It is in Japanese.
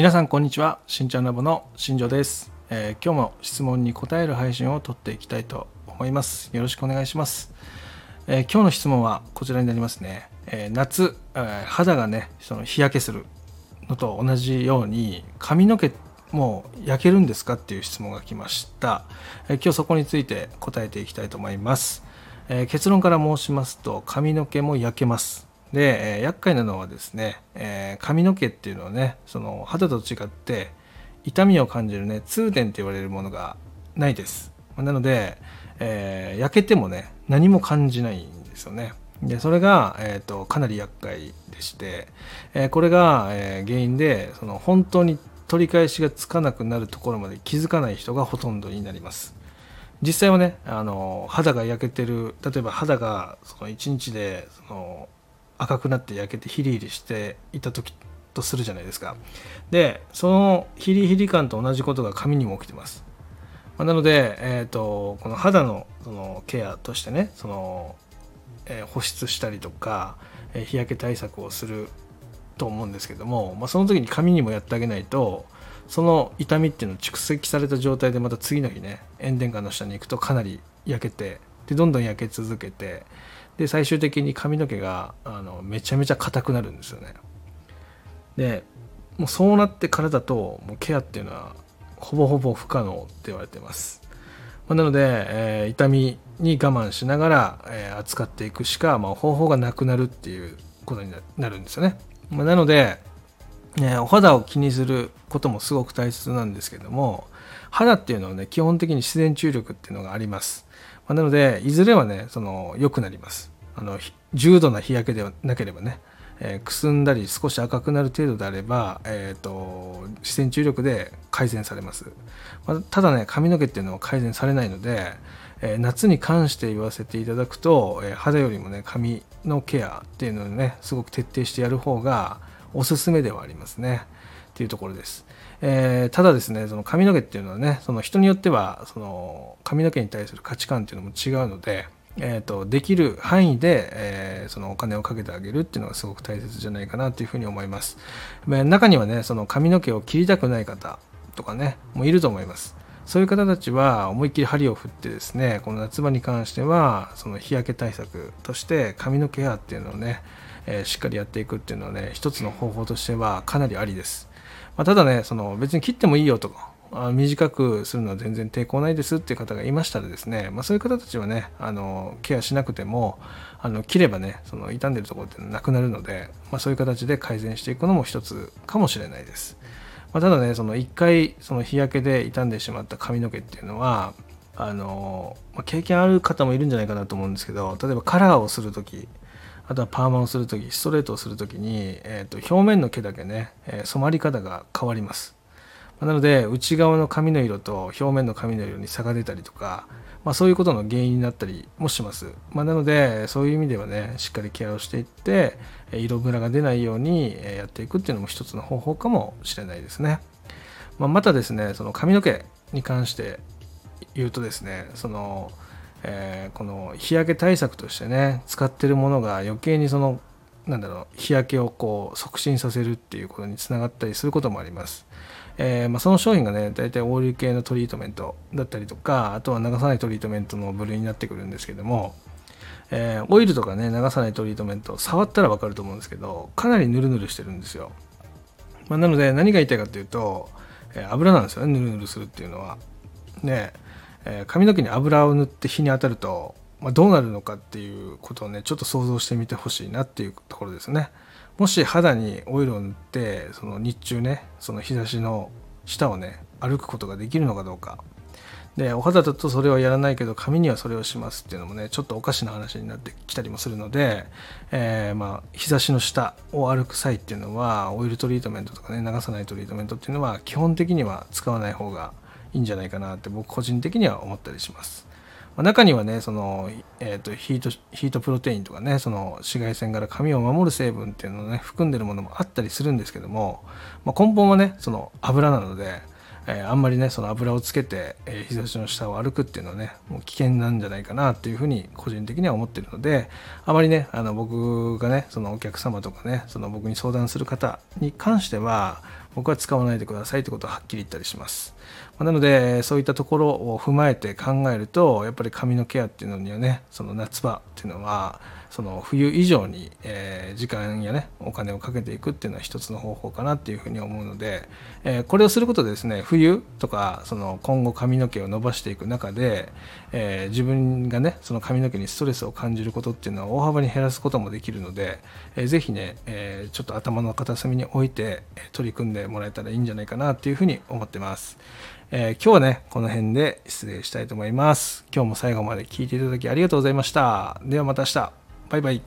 皆さんこんにちは、しんちゃんラボの新庄です。今日も質問に答える配信を撮っていきたいと思います。よろしくお願いします。今日の質問はこちらになりますね。夏、肌がね日焼けするのと同じように髪の毛もう焼けるんですかっていう質問が来ました。今日そこについて答えていきたいと思います。結論から申しますと髪の毛も焼けます。で、厄介なのはですね、髪の毛っていうのはね肌と違って痛みを感じるね痛点って言われるものがないです。なので、焼けてもね何も感じないんですよね。でそれが、かなり厄介でして、これが、原因で本当に取り返しがつかなくなるところまで気づかない人がほとんどになります。実際はね肌が焼けてる、例えば肌が1日で赤くなって焼けてヒリヒリしていた時とするじゃないですか。でそのヒリヒリ感と同じことが髪にも起きてます。なので、この肌の、ケアとしてね保湿したりとか、日焼け対策をすると思うんですけども、その時に髪にもやってあげないとその痛みっていうのを蓄積された状態でまた次の日ね炎天下の下に行くとかなり焼けて、でどんどん焼け続けて、で最終的に髪の毛がめちゃめちゃ硬くなるんですよね。でもうそうなってからだともうケアっていうのはほぼほぼ不可能って言われてます。なので、痛みに我慢しながら、扱っていくしか、方法がなくなるっていうことになるんですよね。なので、お肌を気にすることもすごく大切なんですけども、肌っていうのはね基本的に自然治癒力っていうのがあります。なのでいずれはね良くなります。重度な日焼けではなければね、くすんだり少し赤くなる程度であれば、自然治癒力で改善されます。ただね髪の毛っていうのは改善されないので、夏に関して言わせていただくと、肌よりもね髪のケアっていうのをねすごく徹底してやる方がおすすめではありますねっていうところです。ただですね髪の毛っていうのはね人によっては髪の毛に対する価値観っていうのも違うので、できる範囲で、お金をかけてあげるっていうのがすごく大切じゃないかなというふうに思います。中にはね髪の毛を切りたくない方とかねもいると思います。そういう方たちは思いっきり針を振ってですね、この夏場に関しては日焼け対策として髪のケアっていうのをね、しっかりやっていくっていうのはね一つの方法としてはかなりありです。ただね別に切ってもいいよとか短くするのは全然抵抗ないですっていう方がいましたらですね、そういう方たちはねケアしなくても切ればね傷んでるところってなくなるので、そういう形で改善していくのも一つかもしれないです。ただね一回日焼けで傷んでしまった髪の毛っていうのは経験ある方もいるんじゃないかなと思うんですけど、例えばカラーをするとき、あとはパーマをするとき、ストレートをするときに、表面の毛だけね、染まり方が変わります。なので内側の髪の色と表面の髪の色に差が出たりとか、そういうことの原因になったりもします。なのでそういう意味ではねしっかりケアをしていって色ムラが出ないようにやっていくっていうのも一つの方法かもしれないですね。またですね髪の毛に関して言うとですねこの日焼け対策としてね使ってるものが余計に日焼けを促進させるっていうことにつながったりすることもあります。その商品がね大体オール系のトリートメントだったりとか、あとは流さないトリートメントの部類になってくるんですけども、オイルとかね流さないトリートメント触ったら分かると思うんですけどかなりヌルヌルしてるんですよ。なので何が言いたいかというと、油なんですよねヌルヌルするっていうのは。で、髪の毛に油を塗って日に当たると、どうなるのかっていうことをねちょっと想像してみてほしいなっていうところですね。もし肌にオイルを塗って日中ね日差しの下をね歩くことができるのかどうか。でお肌だとそれはやらないけど髪にはそれをしますっていうのもねちょっとおかしな話になってきたりもするので、日差しの下を歩く際っていうのはオイルトリートメントとかね流さないトリートメントっていうのは基本的には使わない方がいいんじゃないかなって僕個人的には思ったりします。中にはねヒートプロテインとかね紫外線から髪を守る成分っていうのをね含んでるものもあったりするんですけども、根本はね油なので、あんまりねその油をつけて、日差しの下を歩くっていうのはねもう危険なんじゃないかなっていうふうに個人的には思ってるので、あまりね僕がねそのお客様とかねその僕に相談する方に関しては僕は使わないでくださいってことははっきり言ったりします。なのでそういったところを踏まえて考えると、やっぱり髪のケアっていうのにはねその夏場っていうのはその冬以上に時間やねお金をかけていくっていうのは一つの方法かなっていうふうに思うので、これをすることでですね、冬とかその今後髪の毛を伸ばしていく中で自分がねその髪の毛にストレスを感じることっていうのを大幅に減らすこともできるので、ぜひねちょっと頭の片隅に置いて取り組んでもらえたらいいんじゃないかなっていうふうに思ってます。今日はねこの辺で失礼したいと思います。今日も最後まで聞いていただきありがとうございました。ではまた明日。バイバイ。